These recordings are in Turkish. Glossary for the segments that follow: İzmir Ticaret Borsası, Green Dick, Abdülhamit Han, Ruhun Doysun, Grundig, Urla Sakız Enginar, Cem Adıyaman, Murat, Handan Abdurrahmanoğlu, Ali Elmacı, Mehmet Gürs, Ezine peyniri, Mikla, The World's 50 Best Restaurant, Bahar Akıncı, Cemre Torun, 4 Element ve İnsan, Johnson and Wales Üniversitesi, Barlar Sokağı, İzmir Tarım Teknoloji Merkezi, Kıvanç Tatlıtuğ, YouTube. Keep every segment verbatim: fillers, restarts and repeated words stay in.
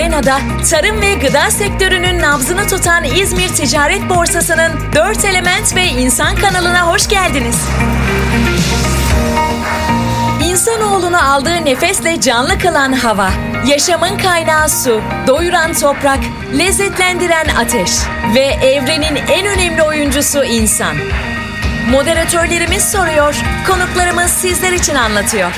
arenada tarım ve gıda sektörünün nabzını tutan İzmir Ticaret Borsası'nın dört Element ve İnsan kanalına hoş geldiniz. İnsanoğlunu aldığı nefesle canlı kılan hava, yaşamın kaynağı su, doyuran toprak, lezzetlendiren ateş ve evrenin en önemli oyuncusu insan. Moderatörlerimiz soruyor, konuklarımız sizler için anlatıyor.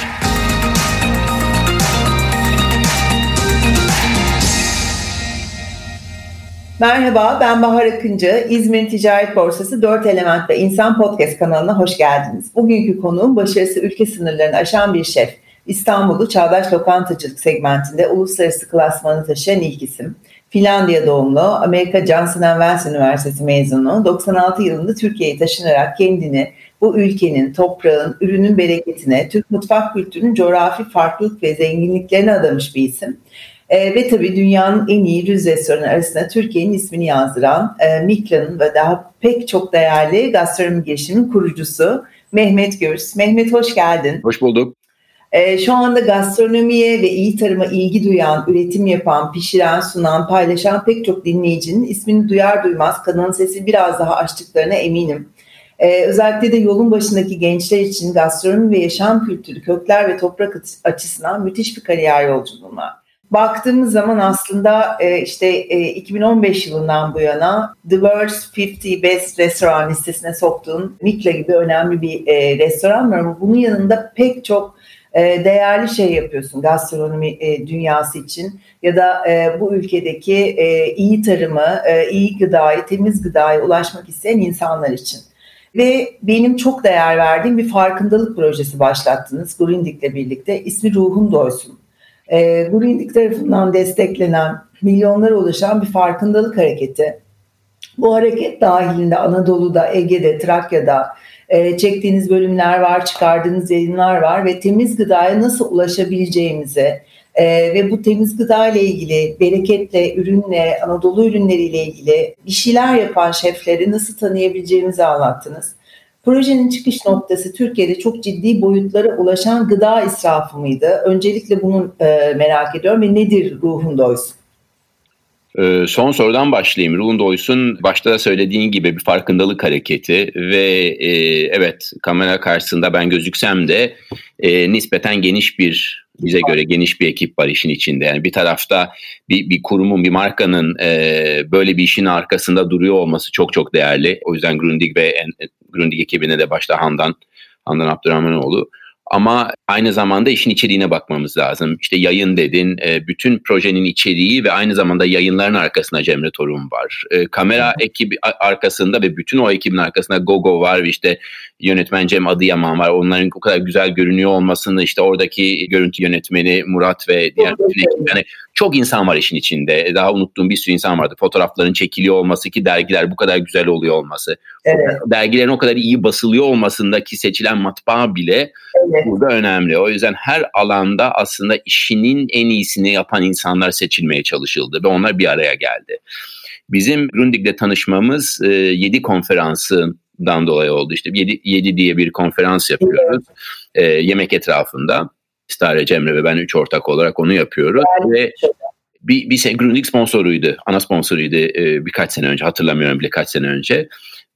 Merhaba, ben Bahar Akıncı. İzmir Ticaret Borsası dört Element ve İnsan Podcast kanalına hoş geldiniz. Bugünkü konuğum başarısı ülke sınırlarını aşan bir şef. İstanbul'u çağdaş lokantacılık segmentinde uluslararası klasmanı taşıyan ilk isim. Finlandiya doğumlu, Amerika Johnson and Wales Üniversitesi mezunu, doksan altı yılında Türkiye'ye taşınarak kendini bu ülkenin, toprağın, ürünün bereketine, Türk mutfak kültürünün coğrafi farklılık ve zenginliklerine adamış bir isim. E, ve tabii dünyanın en iyi yüz restoranı arasında Türkiye'nin ismini yazdıran e, Mikla'nın ve daha pek çok değerli gastronomi girişiminin kurucusu Mehmet Gürs. Mehmet, hoş geldin. Hoş bulduk. E, şu anda gastronomiye ve iyi tarıma ilgi duyan, üretim yapan, pişiren, sunan, paylaşan pek çok dinleyicinin ismini duyar duymaz kanalın sesi biraz daha açtıklarına eminim. Ee, özellikle de yolun başındaki gençler için gastronomi ve yaşam kültürü, kökler ve toprak açısından müthiş bir kariyer yolculuğu var. Baktığımız zaman aslında e, işte e, iki bin on beş yılından bu yana The World's elli Best Restaurant listesine soktuğun Mikla gibi önemli bir e, restoran var ama bunun yanında pek çok e, değerli şey yapıyorsun gastronomi e, dünyası için ya da e, bu ülkedeki e, iyi tarımı, e, iyi gıdayı, temiz gıdaya ulaşmak isteyen insanlar için. Ve benim çok değer verdiğim bir farkındalık projesi başlattınız Green Dick'le birlikte. İsmi Ruhun Doysun. E, Green Dick tarafından desteklenen, milyonlara ulaşan bir farkındalık hareketi. Bu hareket dahilinde Anadolu'da, Ege'de, Trakya'da e, çektiğiniz bölümler var, çıkardığınız yayınlar var ve temiz gıdaya nasıl ulaşabileceğimizi Ee, ve bu temiz gıda ile ilgili, bereketle, ürünle, Anadolu ürünleriyle ilgili bir şeyler yapan şefleri nasıl tanıyabileceğimizi anlattınız. Projenin çıkış noktası Türkiye'de çok ciddi boyutlara ulaşan gıda israfı mıydı? Öncelikle bunu e, merak ediyorum ve nedir Ruhun Doysun? Ee, son sorudan başlayayım. Ruhun Doysun, başta da söylediğin gibi bir farkındalık hareketi ve e, evet kamera karşısında ben gözüksem de e, nispeten geniş bir bize göre geniş bir ekip var işin içinde. Yani bir tarafta bir, bir kurumun, bir markanın e, böyle bir işin arkasında duruyor olması çok çok değerli. O yüzden Grundig ve en, Grundig ekibine de başta Handan, Handan Abdurrahmanoğlu. Ama aynı zamanda işin içeriğine bakmamız lazım. İşte yayın dedin, e, bütün projenin içeriği ve aynı zamanda yayınların arkasında Cemre Torun var. E, kamera ekibi arkasında ve bütün o ekibin arkasında GoGo var ve işte yönetmen Cem Adıyaman var. Onların o kadar güzel görünüyor olmasını, işte oradaki görüntü yönetmeni Murat ve diğer ekip. Yani çok insan var işin içinde. Daha unuttuğum bir sürü insan vardı. Fotoğrafların çekiliyor olması ki dergiler bu kadar güzel oluyor olması. Evet. Dergilerin o kadar iyi basılıyor olmasındaki seçilen matbaa bile evet. Burada önemli. O yüzden her alanda aslında işinin en iyisini yapan insanlar seçilmeye çalışıldı ve onlar bir araya geldi. Bizim Grundig'le tanışmamız yedi konferansından dolayı oldu. İşte yedi diye bir konferans yapıyoruz evet. Yemek etrafında. Stare, Cemre ve ben üç ortak olarak onu yapıyoruz. Yani, ve bir, bir şey, Grundig sponsoruydu, ana sponsoruydu e, birkaç sene önce, hatırlamıyorum bile kaç sene önce.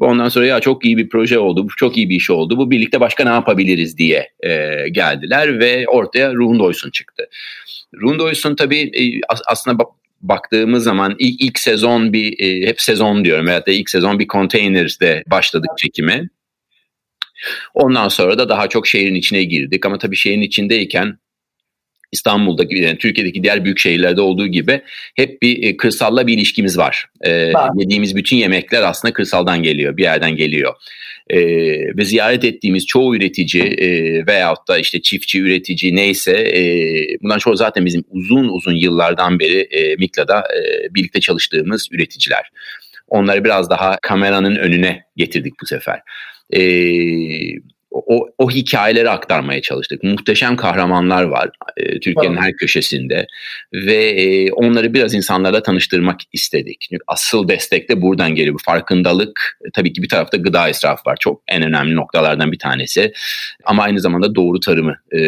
Ve ondan sonra ya çok iyi bir proje oldu, bu çok iyi bir iş oldu, bu birlikte başka ne yapabiliriz diye e, geldiler ve ortaya Ruhun Doysun çıktı. Ruhun Doysun tabii e, aslında bak, baktığımız zaman ilk, ilk sezon bir, e, hep sezon diyorum veyahut da ilk sezon bir container'de başladık çekime. Ondan sonra da daha çok şehrin içine girdik ama tabii şehrin içindeyken İstanbul'daki, yani Türkiye'deki diğer büyük şehirlerde olduğu gibi hep bir kırsalla bir ilişkimiz var. Ee, yediğimiz bütün yemekler aslında kırsaldan geliyor, bir yerden geliyor. Ee, ve ziyaret ettiğimiz çoğu üretici e, veyahut da işte çiftçi, üretici neyse e, bundan çoğu zaten bizim uzun uzun yıllardan beri e, Mikla'da e, birlikte çalıştığımız üreticiler. Onları biraz daha kameranın önüne getirdik bu sefer. Ee, o, o hikayeleri aktarmaya çalıştık. Muhteşem kahramanlar var e, Türkiye'nin her köşesinde ve e, onları biraz insanlarla tanıştırmak istedik. Çünkü asıl destek de buradan geliyor. Bu farkındalık, tabii ki bir tarafta gıda israfı var. Çok en önemli noktalardan bir tanesi. Ama aynı zamanda doğru tarımı, e,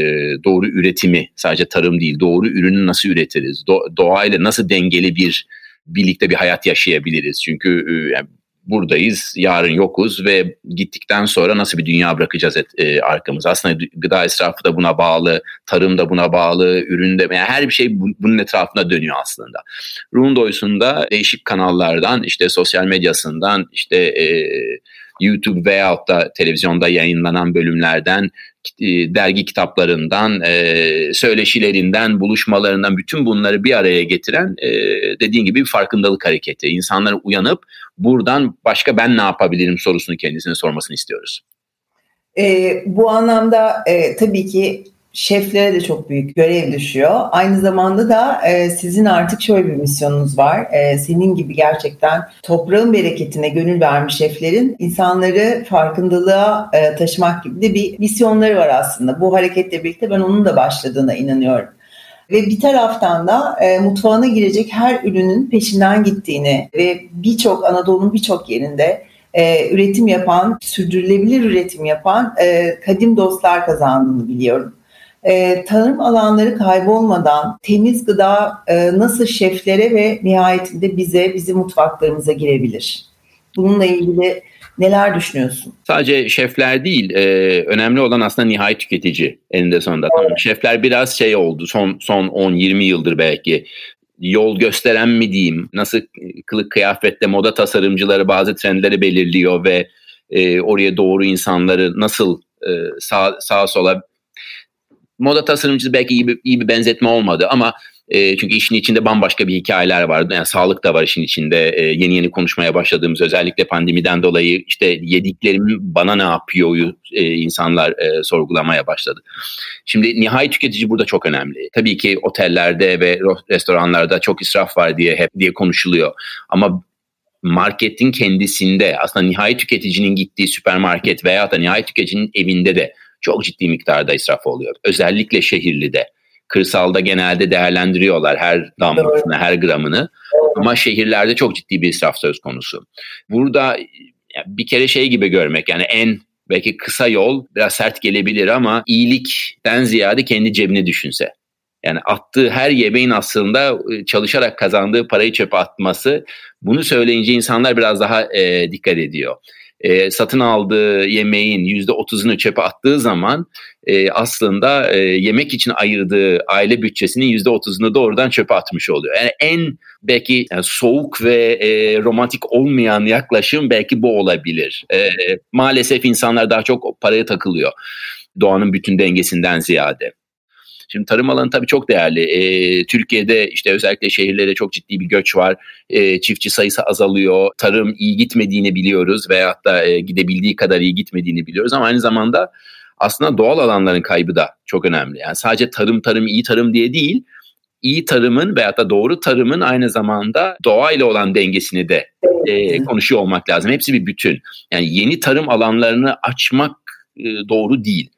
doğru üretimi, sadece tarım değil, doğru ürünü nasıl üretiriz? Do- doğayla nasıl dengeli bir, birlikte bir hayat yaşayabiliriz? Çünkü e, yani, buradayız, yarın yokuz ve gittikten sonra nasıl bir dünya bırakacağız et, e, arkamıza? Aslında gıda israfı da buna bağlı, tarım da buna bağlı, ürün de, yani her bir şey bu, bunun etrafına dönüyor aslında. Ruhun Doysun'da değişik kanallardan, işte sosyal medyasından, işte e, YouTube veyahut da televizyonda yayınlanan bölümlerden, e, dergi kitaplarından, e, söyleşilerinden, buluşmalarından, bütün bunları bir araya getiren e, dediğin gibi bir farkındalık hareketi. İnsanlara uyanıp buradan başka ben ne yapabilirim sorusunu kendisine sormasını istiyoruz. E, bu anlamda e, tabii ki şeflere de çok büyük görev düşüyor. Aynı zamanda da e, sizin artık şöyle bir misyonunuz var. E, senin gibi gerçekten toprağın bereketine gönül vermiş şeflerin insanları farkındalığa e, taşımak gibi de bir misyonları var aslında. Bu hareketle birlikte ben onun da başladığına inanıyorum. Ve bir taraftan da e, mutfağına girecek her ürünün peşinden gittiğini ve birçok Anadolu'nun birçok yerinde e, üretim yapan, sürdürülebilir üretim yapan e, kadim dostlar kazandığını biliyorum. E, tarım alanları kaybolmadan temiz gıda e, nasıl şeflere ve nihayetinde bize, bizim mutfaklarımıza girebilir? Bununla ilgili neler düşünüyorsun? Sadece şefler değil, e, önemli olan aslında nihai tüketici eninde sonunda. Evet. Tamam, şefler biraz şey oldu son son on yirmi yıldır belki. Yol gösteren mi diyeyim, nasıl kılık kıyafetle moda tasarımcıları bazı trendleri belirliyor ve e, oraya doğru insanları nasıl e, sağ, sağa sola... Moda tasarımcısı belki iyi bir, iyi bir benzetme olmadı ama e, çünkü işin içinde bambaşka bir hikayeler vardı. Yani sağlık da var işin içinde. E, yeni yeni konuşmaya başladığımız, özellikle pandemiden dolayı işte yediklerim bana ne yapıyor e, insanlar e, sorgulamaya başladı. Şimdi nihai tüketici burada çok önemli. Tabii ki otellerde ve restoranlarda çok israf var diye hep diye konuşuluyor. Ama marketin kendisinde, aslında nihai tüketicinin gittiği süpermarket veya da nihai tüketicinin evinde de çok ciddi miktarda israf oluyor. Özellikle şehirlide. Kırsalda genelde değerlendiriyorlar her damlasını, her gramını. Ama şehirlerde çok ciddi bir israf söz konusu. Burada bir kere şey gibi görmek, yani en belki kısa yol biraz sert gelebilir ama iyilikten ziyade kendi cebini düşünse. Yani attığı her yemeğin aslında çalışarak kazandığı parayı çöpe atması, bunu söyleyince insanlar biraz daha e, dikkat ediyor. E, satın aldığı yemeğin yüzde otuzunu çöpe attığı zaman e, aslında e, yemek için ayırdığı aile bütçesinin yüzde otuzunu doğrudan çöpe atmış oluyor. Yani en belki yani soğuk ve e, romantik olmayan yaklaşım belki bu olabilir. E, maalesef insanlar daha çok paraya takılıyor, doğanın bütün dengesinden ziyade. Şimdi tarım alanı tabii çok değerli. E, Türkiye'de işte özellikle şehirlere çok ciddi bir göç var. E, çiftçi sayısı azalıyor. Tarım iyi gitmediğini biliyoruz veyahut da e, gidebildiği kadar iyi gitmediğini biliyoruz. Ama aynı zamanda aslında doğal alanların kaybı da çok önemli. Yani sadece tarım tarım iyi tarım diye değil, iyi tarımın veyahut da doğru tarımın aynı zamanda doğayla olan dengesini de e, konuşuyor olmak lazım. Hepsi bir bütün. Yani yeni tarım alanlarını açmak e, doğru değil.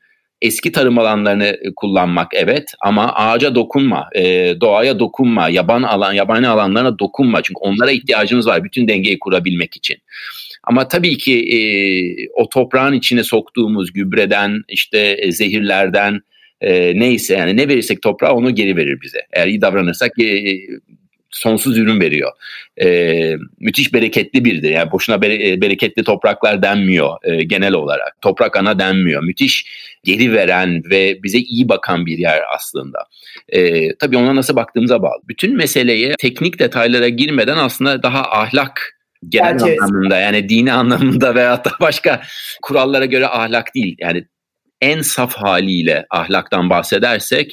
Eski tarım alanlarını kullanmak evet, ama ağaca dokunma, doğaya dokunma, yaban alan, yabani alanlarına dokunma. Çünkü onlara ihtiyacımız var bütün dengeyi kurabilmek için. Ama tabii ki o toprağın içine soktuğumuz gübreden, işte zehirlerden neyse, yani ne verirsek toprağa onu geri verir bize. Eğer iyi davranırsak sonsuz ürün veriyor. Ee, müthiş bereketli birdir. Yani boşuna bere, bereketli topraklar denmiyor e, genel olarak. Toprak ana denmiyor. Müthiş geri veren ve bize iyi bakan bir yer aslında. Ee, tabii ona nasıl baktığımıza bağlı. Bütün meseleye teknik detaylara girmeden aslında daha ahlak genel Gerçekten. anlamında, yani dini anlamında veyahut da başka kurallara göre ahlak değil. Yani en saf haliyle ahlaktan bahsedersek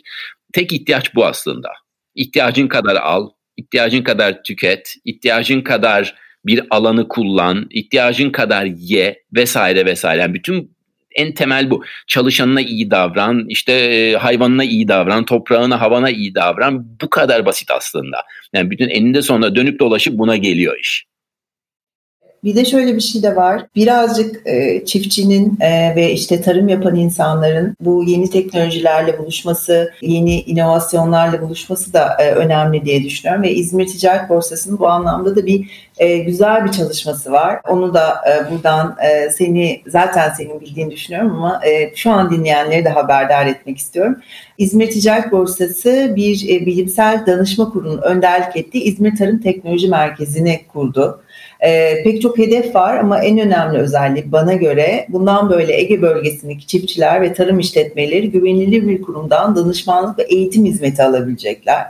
tek ihtiyaç bu aslında. İhtiyacın kadar al. İhtiyacın kadar tüket, ihtiyacın kadar bir alanı kullan, ihtiyacın kadar ye vesaire vesaire. Yani bütün en temel bu. Çalışanına iyi davran, işte hayvanına iyi davran, toprağına, havana iyi davran. Bu kadar basit aslında. Yani bütün eninde sonunda dönüp dolaşıp buna geliyor iş. Bir de şöyle bir şey de var. Birazcık e, çiftçinin e, ve işte tarım yapan insanların bu yeni teknolojilerle buluşması, yeni inovasyonlarla buluşması da e, önemli diye düşünüyorum. Ve İzmir Ticaret Borsası'nın bu anlamda da bir e, güzel bir çalışması var. Onu da e, buradan e, seni zaten senin bildiğini düşünüyorum ama e, şu an dinleyenleri de haberdar etmek istiyorum. İzmir Ticaret Borsası bir e, bilimsel danışma kurulunun önderlik ettiği İzmir Tarım Teknoloji Merkezi'ni kurdu. Ee, pek çok hedef var ama en önemli özellik bana göre bundan böyle Ege bölgesindeki çiftçiler ve tarım işletmeleri güvenilir bir kurumdan danışmanlık ve eğitim hizmeti alabilecekler.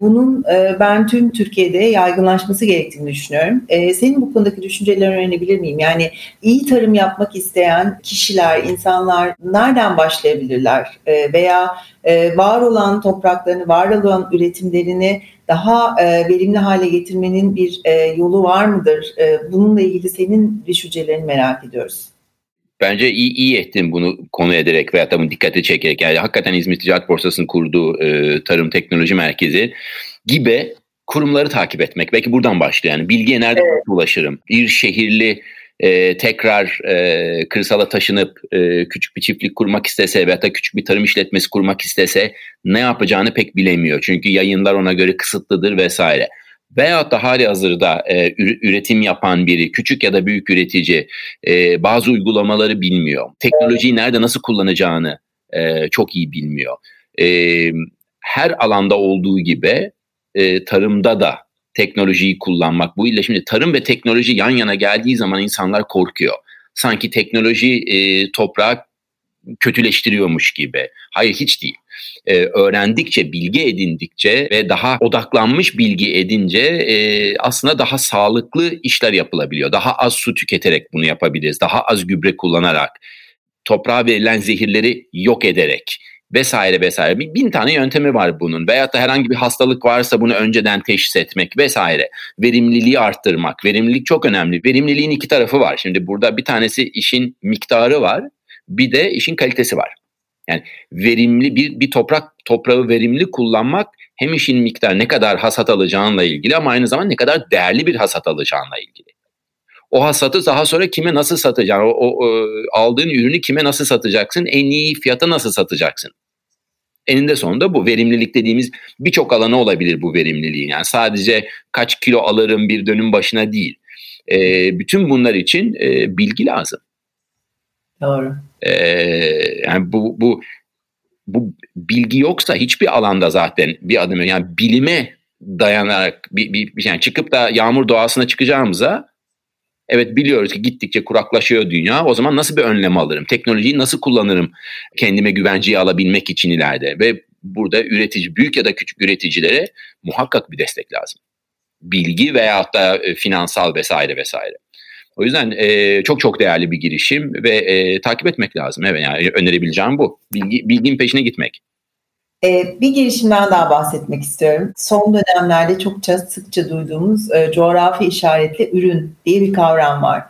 Bunun e, ben tüm Türkiye'de yaygınlaşması gerektiğini düşünüyorum. E, senin bu konudaki düşüncelerini öğrenebilir miyim? Yani iyi tarım yapmak isteyen kişiler, insanlar nereden başlayabilirler? E, veya e, var olan topraklarını, var olan üretimlerini daha e, verimli hale getirmenin bir e, yolu var mıdır? E, bununla ilgili senin düşüncelerini merak ediyoruz. Bence iyi, iyi ettin bunu konu ederek veya tabii dikkate çekerek. Yani hakikaten İzmir Ticaret Borsası'nın kurduğu e, Tarım Teknoloji Merkezi gibi kurumları takip etmek. Belki buradan başlıyor. Yani bilgiye nereden evet. ulaşırım? Bir şehirli e, tekrar e, kırsala taşınıp e, küçük bir çiftlik kurmak istese veya da küçük bir tarım işletmesi kurmak istese ne yapacağını pek bilemiyor. Çünkü yayınlar ona göre kısıtlıdır vesaire. Veyahut da hali hazırda e, üretim yapan biri, küçük ya da büyük üretici e, bazı uygulamaları bilmiyor. Teknolojiyi nerede nasıl kullanacağını e, çok iyi bilmiyor. E, her alanda olduğu gibi e, tarımda da teknolojiyi kullanmak. Bu ile şimdi tarım ve teknoloji yan yana geldiği zaman insanlar korkuyor. Sanki teknoloji e, toprağı kötüleştiriyormuş gibi. Hayır, hiç değil. Ee, öğrendikçe, bilgi edindikçe ve daha odaklanmış bilgi edince e, aslında daha sağlıklı işler yapılabiliyor. Daha az su tüketerek bunu yapabiliriz. Daha az gübre kullanarak, toprağa verilen zehirleri yok ederek vesaire vesaire. Bin tane yöntemi var bunun. Veyahut da herhangi bir hastalık varsa bunu önceden teşhis etmek vesaire. Verimliliği arttırmak. Verimlilik çok önemli. Verimliliğin iki tarafı var. Şimdi burada bir tanesi işin miktarı var. Bir de işin kalitesi var. Yani verimli bir bir toprak toprağı verimli kullanmak hem işin miktarı ne kadar hasat alacağınla ilgili ama aynı zamanda ne kadar değerli bir hasat alacağınla ilgili. O hasatı daha sonra kime nasıl satacaksın? O, o, o aldığın ürünü kime nasıl satacaksın? En iyi fiyata nasıl satacaksın? Eninde sonunda bu verimlilik dediğimiz birçok alana olabilir bu verimliliğin. Yani sadece kaç kilo alırım bir dönüm başına değil. E, bütün bunlar için e, bilgi lazım. Doğru. Ee, yani bu bu bu bilgi yoksa hiçbir alanda zaten bir adım yok. Yani bilime dayanarak bir bir yani çıkıp da yağmur doğasına çıkacağımıza evet biliyoruz ki gittikçe kuraklaşıyor dünya. O zaman nasıl bir önlem alırım? Teknolojiyi nasıl kullanırım? Kendime güvenceyi alabilmek için ileride ve burada üretici büyük ya da küçük üreticilere muhakkak bir destek lazım. Bilgi veyahut da finansal vesaire vesaire. O yüzden e, çok çok değerli bir girişim ve e, takip etmek lazım. Evet, yani önerebileceğim bu. Bilgi, bilginin peşine gitmek. E, bir girişimden daha bahsetmek istiyorum. Son dönemlerde çokça sıkça duyduğumuz e, coğrafi işaretli ürün diye bir kavram var.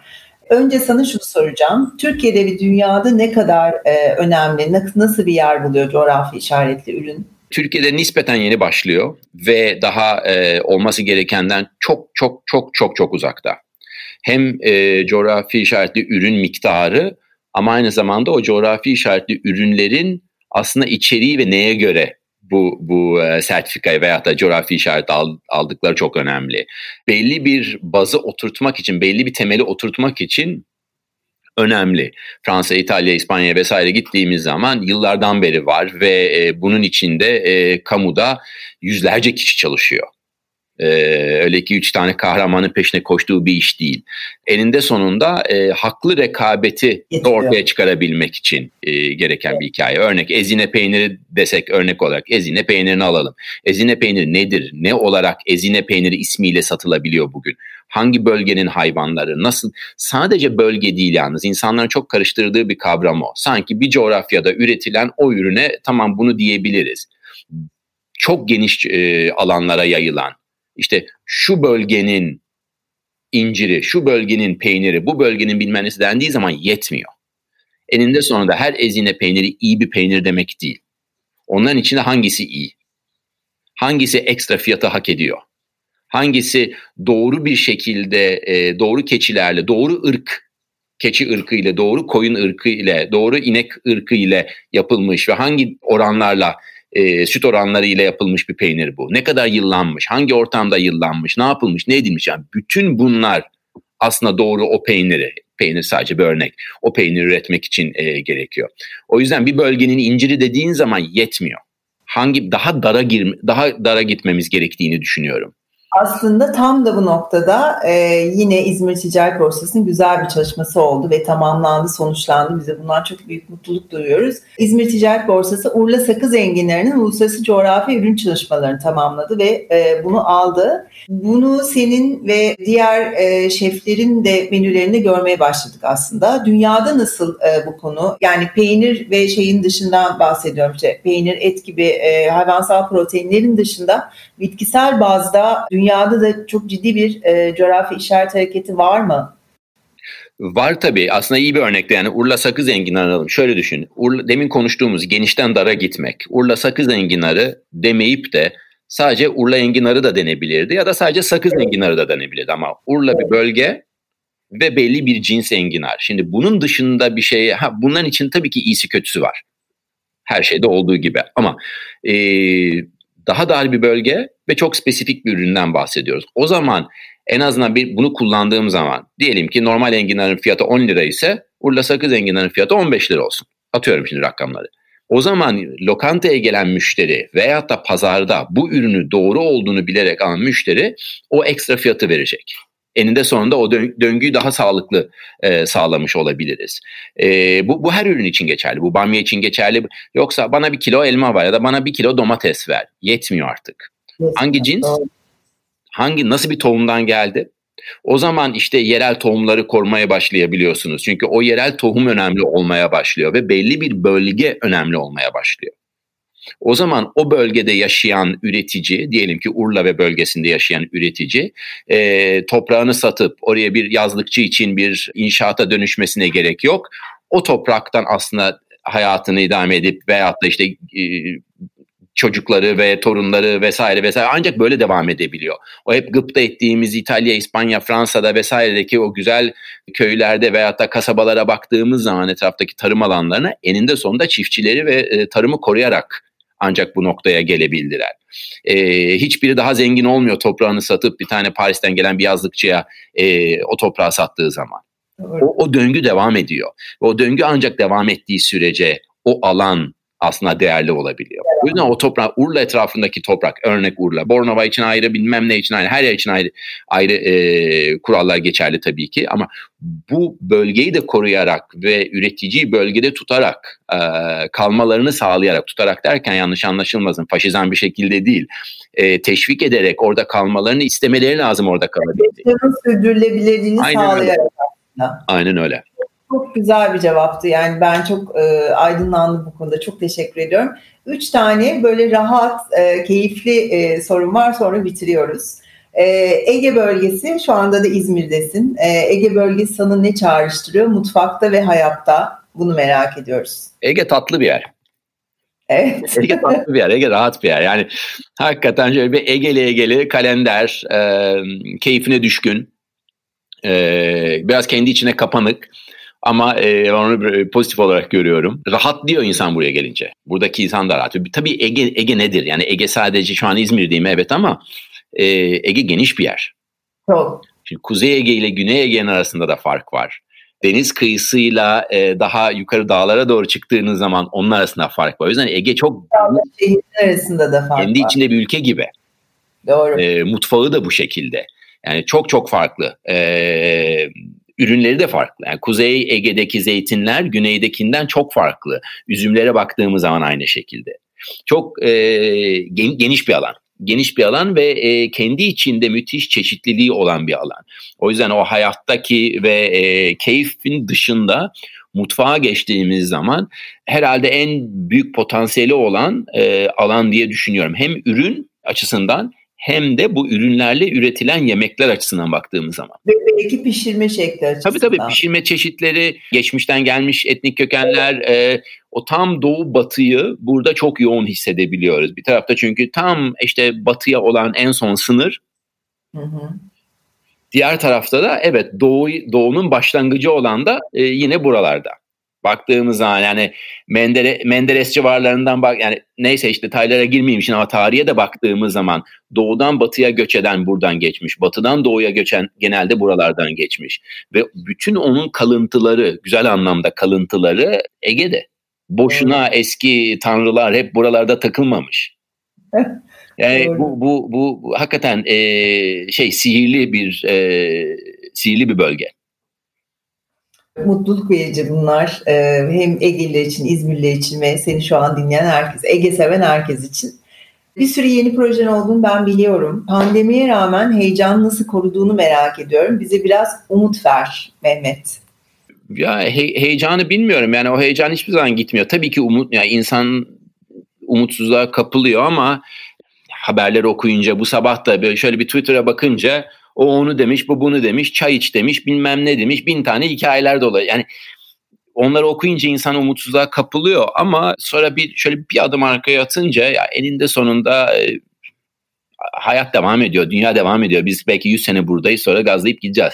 Önce sana şunu soracağım. Türkiye'de ve dünyada ne kadar e, önemli, nasıl bir yer buluyor coğrafi işaretli ürün? Türkiye'de nispeten yeni başlıyor ve daha e, olması gerekenden çok çok çok çok çok uzakta. Hem e, coğrafi işaretli ürün miktarı ama aynı zamanda o coğrafi işaretli ürünlerin aslında içeriği ve neye göre bu bu e, sertifikayı veya da coğrafi işaret aldıkları çok önemli. Belli bir bazı oturtmak için, belli bir temeli oturtmak için önemli. Fransa, İtalya, İspanya vesaire gittiğimiz zaman yıllardan beri var ve e, bunun içinde e, kamuda yüzlerce kişi çalışıyor. Ee, öyle ki üç tane kahramanın peşine koştuğu bir iş değil. Eninde sonunda e, haklı rekabeti ortaya çıkarabilmek için e, gereken evet. bir hikaye. Örnek ezine peyniri desek örnek olarak ezine peynirini alalım. Ezine peyniri nedir? Ne olarak ezine peyniri ismiyle satılabiliyor bugün? Hangi bölgenin hayvanları? Nasıl? Sadece bölge değil yalnız. İnsanların çok karıştırdığı bir kavram o. Sanki bir coğrafyada üretilen o ürüne tamam bunu diyebiliriz. Çok geniş e, alanlara yayılan. İşte şu bölgenin inciri, şu bölgenin peyniri, bu bölgenin bilmem nesi dendiği zaman yetmiyor. Eninde sonunda her ezine peyniri iyi bir peynir demek değil. Onların içinde hangisi iyi? Hangisi ekstra fiyatı hak ediyor? hangisi doğru bir şekilde e, doğru keçilerle, doğru ırk, keçi ırkı ile, doğru koyun ırkı ile, doğru inek ırkı ile yapılmış ve hangi oranlarla, e, süt oranları ile yapılmış bir peynir bu. Ne kadar yıllanmış, hangi ortamda yıllanmış, ne yapılmış, ne edilmiş. Yani bütün bunlar aslında doğru o peyniri, peynir sadece bir örnek, o peyniri üretmek için e, gerekiyor. O yüzden bir bölgenin inciri dediğin zaman yetmiyor. Hangi daha dara girme, daha dara gitmemiz gerektiğini düşünüyorum. Aslında tam da bu noktada e, yine İzmir Ticaret Borsası'nın güzel bir çalışması oldu ve tamamlandı, sonuçlandı. Bize bundan çok büyük mutluluk duyuyoruz. İzmir Ticaret Borsası Urla Sakız Enginar'ın uluslararası coğrafi ürün çalışmalarını tamamladı ve e, bunu aldı. Bunu senin ve diğer e, şeflerin de menülerinde görmeye başladık aslında. Dünyada nasıl e, bu konu? Yani peynir ve şeyin dışından bahsediyorum. İşte peynir, et gibi e, hayvansal proteinlerin dışında bitkisel bazda dünyada Dünyada da çok ciddi bir e, coğrafi işaret hareketi var mı? Var tabii. Aslında iyi bir örnekte yani Urla Sakız Enginar'ı alalım. Şöyle düşün. Urla, demin konuştuğumuz genişten dara gitmek. Urla Sakız Enginar'ı demeyip de sadece Urla Enginar'ı da denebilirdi ya da sadece Sakız evet. Enginar'ı da denebilirdi. Ama Urla evet. bir bölge ve belli bir cins enginar. Şimdi bunun dışında bir şey, ha, bunların için tabii ki iyisi kötüsü var. Her şeyde olduğu gibi. Ama e, daha dar bir bölge ve çok spesifik bir üründen bahsediyoruz. O zaman en azından bir, bunu kullandığım zaman diyelim ki normal enginarın fiyatı on lira ise Urla Sakız enginarın fiyatı on beş lira olsun. Atıyorum şimdi rakamları. O zaman lokantaya gelen müşteri veyahut da pazarda bu ürünü doğru olduğunu bilerek alan müşteri o ekstra fiyatı verecek. Eninde sonunda o döngüyü daha sağlıklı e, sağlamış olabiliriz. E, bu, bu her ürün için geçerli. Bu bamya için geçerli. Yoksa bana bir kilo elma ver ya da bana bir kilo domates ver. Yetmiyor artık. Hangi cins? Hangi, nasıl bir tohumdan geldi? O zaman işte yerel tohumları korumaya başlayabiliyorsunuz. Çünkü o yerel tohum önemli olmaya başlıyor ve belli bir bölge önemli olmaya başlıyor. O zaman o bölgede yaşayan üretici, diyelim ki Urla ve bölgesinde yaşayan üretici e, toprağını satıp oraya bir yazlıkçı için bir inşaata dönüşmesine gerek yok. O topraktan aslında hayatını idame edip veyahut da işte e, çocukları ve torunları vesaire vesaire ancak böyle devam edebiliyor. O hep gıpta ettiğimiz İtalya, İspanya, Fransa'da vesairedeki o güzel köylerde veyahut da kasabalara baktığımız zaman etraftaki tarım alanlarına eninde sonunda çiftçileri ve e, tarımı koruyarak ancak bu noktaya gelebildiler. Ee, hiçbiri daha zengin olmuyor toprağını satıp bir tane Paris'ten gelen bir yazlıkçıya e, o toprağı sattığı zaman. O, o döngü devam ediyor. O döngü ancak devam ettiği sürece o alan aslında değerli olabiliyor. O yüzden o toprak, Urla etrafındaki toprak, örnek Urla, Bornova için ayrı, bilmem ne için ayrı, her yer için ayrı, ayrı e, kurallar geçerli tabii ki. Ama bu bölgeyi de koruyarak ve üreticiyi bölgede tutarak, e, kalmalarını sağlayarak, tutarak derken yanlış anlaşılmasın, faşizan bir şekilde değil, e, teşvik ederek orada kalmalarını istemeleri lazım orada kalabildiği. Sürdürülebilirliğini sağlayarak aslında. Aynen öyle. Çok güzel bir cevaptı. Yani ben çok e, aydınlandım bu konuda. Çok teşekkür ediyorum. Üç tane böyle rahat, e, keyifli e, sorum var. Sonra bitiriyoruz. E, Ege bölgesi, şu anda da İzmir'desin. E, Ege bölgesi sana ne çağrıştırıyor? Mutfakta ve hayatta bunu merak ediyoruz. Ege tatlı bir yer. Evet. Ege tatlı bir yer, Ege rahat bir yer. Yani hakikaten şöyle bir Egeli Egeli kalender, e, keyfine düşkün, e, biraz kendi içine kapanık. Ama e, onu pozitif olarak görüyorum. Rahatlıyor insan buraya gelince. Buradaki insan da rahatlıyor. Tabii Ege, Ege nedir? Yani Ege sadece şu an İzmir'deyim evet ama e, Ege geniş bir yer. Tamam. Şimdi Kuzey Ege ile Güney Ege'nin arasında da fark var. Deniz kıyısıyla e, daha yukarı dağlara doğru çıktığınız zaman onun arasında fark var. O yüzden Ege çok kendi arasında da fark kendi var. İçinde bir ülke gibi. Doğru. E, mutfağı da bu şekilde. Yani çok çok farklı. Eee Ürünleri de farklı. Yani Kuzey Ege'deki zeytinler güneydekinden çok farklı. Üzümlere baktığımız zaman aynı şekilde. Çok e, geniş bir alan. Geniş bir alan ve e, kendi içinde müthiş çeşitliliği olan bir alan. O yüzden o hayattaki ve e, keyfin dışında mutfağa geçtiğimiz zaman herhalde en büyük potansiyeli olan e, alan diye düşünüyorum. Hem ürün açısından hem de bu ürünlerle üretilen yemekler açısından baktığımız zaman. Ve belki pişirme şekli açısından. Tabii tabii pişirme çeşitleri, geçmişten gelmiş etnik kökenler, evet. e, o tam doğu batıyı burada çok yoğun hissedebiliyoruz. Bir tarafta çünkü tam işte batıya olan en son sınır Hı hı. Diğer tarafta da evet doğu, doğunun başlangıcı olan da e, yine buralarda. Baktığımız zaman yani Mendele, Menderes civarlarından bak yani neyse işte detaylara girmeyeyim şimdi ama tarihe de baktığımız zaman doğudan batıya göç eden buradan geçmiş. Batıdan doğuya göçen genelde buralardan geçmiş. Ve bütün onun kalıntıları, güzel anlamda kalıntıları Ege'de. Boşuna evet. Eski tanrılar hep buralarda takılmamış. Yani bu, bu bu bu hakikaten e, şey sihirli bir e, sihirli bir bölge. Mutluluk verici bunlar. Ee, hem Egeliler için, İzmirliler için ve seni şu an dinleyen herkes, Ege seven herkes için. Bir sürü yeni projen olduğunu ben biliyorum. Pandemiye rağmen heyecanı nasıl koruduğunu merak ediyorum. Bize biraz umut ver Mehmet. Ya he- heyecanı bilmiyorum. Yani o heyecan hiçbir zaman gitmiyor. Tabii ki umut, yani insan umutsuzluğa kapılıyor ama haberleri okuyunca bu sabah da böyle şöyle bir Twitter'a bakınca o onu demiş, bu bunu demiş, çay iç demiş, bilmem ne demiş, bin tane hikayeler dolayı. Yani onları okuyunca insan umutsuzluğa kapılıyor ama sonra bir şöyle bir adım arkaya atınca ya elinde sonunda e, hayat devam ediyor, dünya devam ediyor. Biz belki yüz sene buradayız, sonra gazlayıp gideceğiz.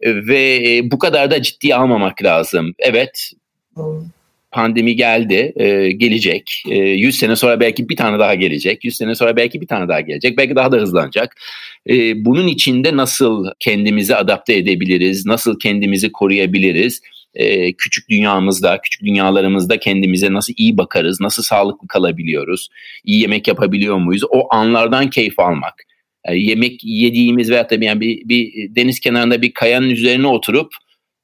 E, ve e, bu kadar da ciddiye almamak lazım. Evet, pandemi geldi, e, gelecek. E, yüz sene sonra belki bir tane daha gelecek. yüz sene sonra belki bir tane daha gelecek. Belki daha da hızlanacak. E, bunun içinde nasıl kendimizi adapte edebiliriz? Nasıl kendimizi koruyabiliriz? E, küçük dünyamızda, küçük dünyalarımızda kendimize nasıl iyi bakarız? Nasıl sağlıklı kalabiliyoruz? İyi yemek yapabiliyor muyuz? O anlardan keyif almak. Yani yemek yediğimiz veya tabii yani bir, bir deniz kenarında bir kayanın üzerine oturup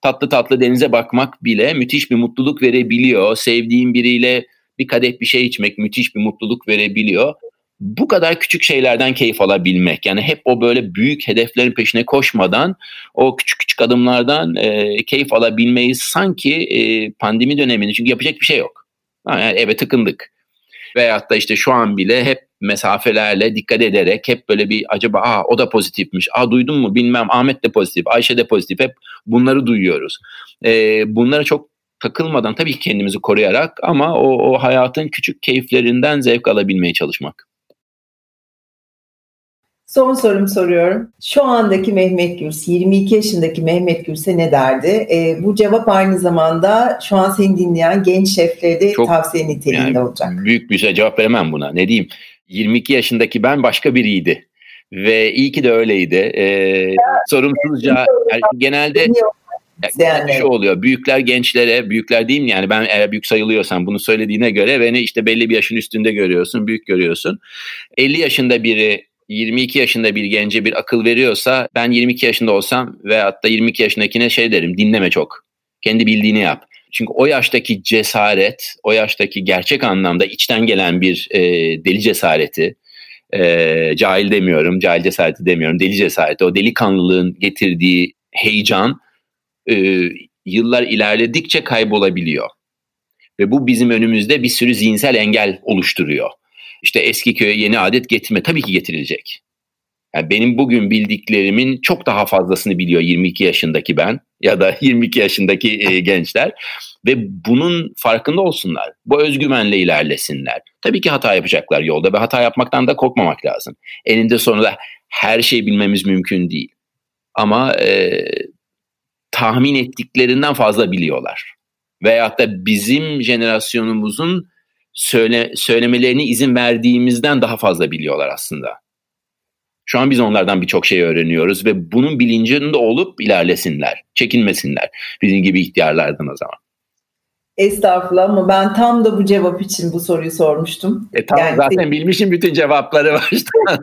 tatlı tatlı denize bakmak bile müthiş bir mutluluk verebiliyor. Sevdiğin biriyle bir kadeh bir şey içmek müthiş bir mutluluk verebiliyor. Bu kadar küçük şeylerden keyif alabilmek. Yani hep o böyle büyük hedeflerin peşine koşmadan o küçük küçük adımlardan e, keyif alabilmeyi sanki e, pandemi döneminde. Çünkü yapacak bir şey yok. Yani eve tıkındık. Veyahut da işte şu an bile hep mesafelerle dikkat ederek hep böyle bir acaba aa o da pozitifmiş, aa duydun mu bilmem Ahmet de pozitif, Ayşe de pozitif, hep bunları duyuyoruz. Ee, bunlara çok takılmadan tabii ki kendimizi koruyarak ama o, o hayatın küçük keyiflerinden zevk alabilmeye çalışmak. Son sorumu soruyorum. Şu andaki Mehmet Gürs, yirmi iki yaşındaki Mehmet Gürs'e ne derdi? E, bu cevap aynı zamanda şu an seni dinleyen genç şeflere de çok, tavsiye niteliğinde yani, olacak. Büyük bir şey cevap veremem buna. Ne diyeyim? yirmi iki yaşındaki ben başka biriydi. Ve iyi ki de öyleydi. E, ya, sorumsuzca ya, yani, genelde ya, yani. Şu oluyor. Büyükler gençlere, büyükler diyeyim yani ben eğer büyük sayılıyorsam bunu söylediğine göre beni işte belli bir yaşın üstünde görüyorsun, büyük görüyorsun. elli yaşında biri yirmi iki yaşında bir gence bir akıl veriyorsa ben yirmi iki yaşında olsam veyahut da yirmi iki yaşındakine şey derim, dinleme çok. Kendi bildiğini yap. Çünkü o yaştaki cesaret, o yaştaki gerçek anlamda içten gelen bir e, deli cesareti, e, cahil demiyorum, cahil cesareti demiyorum, deli cesareti, o delikanlılığın getirdiği heyecan e, yıllar ilerledikçe kaybolabiliyor. Ve bu bizim önümüzde bir sürü zihinsel engel oluşturuyor. İşte eski köye yeni adet getirme tabii ki getirilecek. Yani benim bugün bildiklerimin çok daha fazlasını biliyor yirmi iki yaşındaki ben ya da yirmi iki yaşındaki e, gençler. Ve bunun farkında olsunlar. Bu özgüvenle ilerlesinler. Tabii ki hata yapacaklar yolda ve hata yapmaktan da korkmamak lazım. Eninde sonunda her şeyi bilmemiz mümkün değil. Ama e, tahmin ettiklerinden fazla biliyorlar. Veyahut da bizim jenerasyonumuzun Söyle, söylemelerine izin verdiğimizden daha fazla biliyorlar aslında. Şu an biz onlardan birçok şey öğreniyoruz ve bunun bilincinde olup ilerlesinler, çekinmesinler bizim gibi ihtiyarlardan o zaman. Estağfurullah ama ben tam da bu cevap için bu soruyu sormuştum. E tamam yani zaten senin... bilmişim bütün cevapları baştan.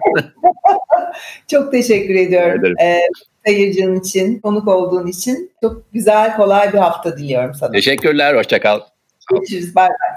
Çok teşekkür ediyorum ee, seyircinin için, konuk olduğun için. Çok güzel, kolay bir hafta diliyorum sana. Teşekkürler, hoşça kal. Görüşürüz, bay bay.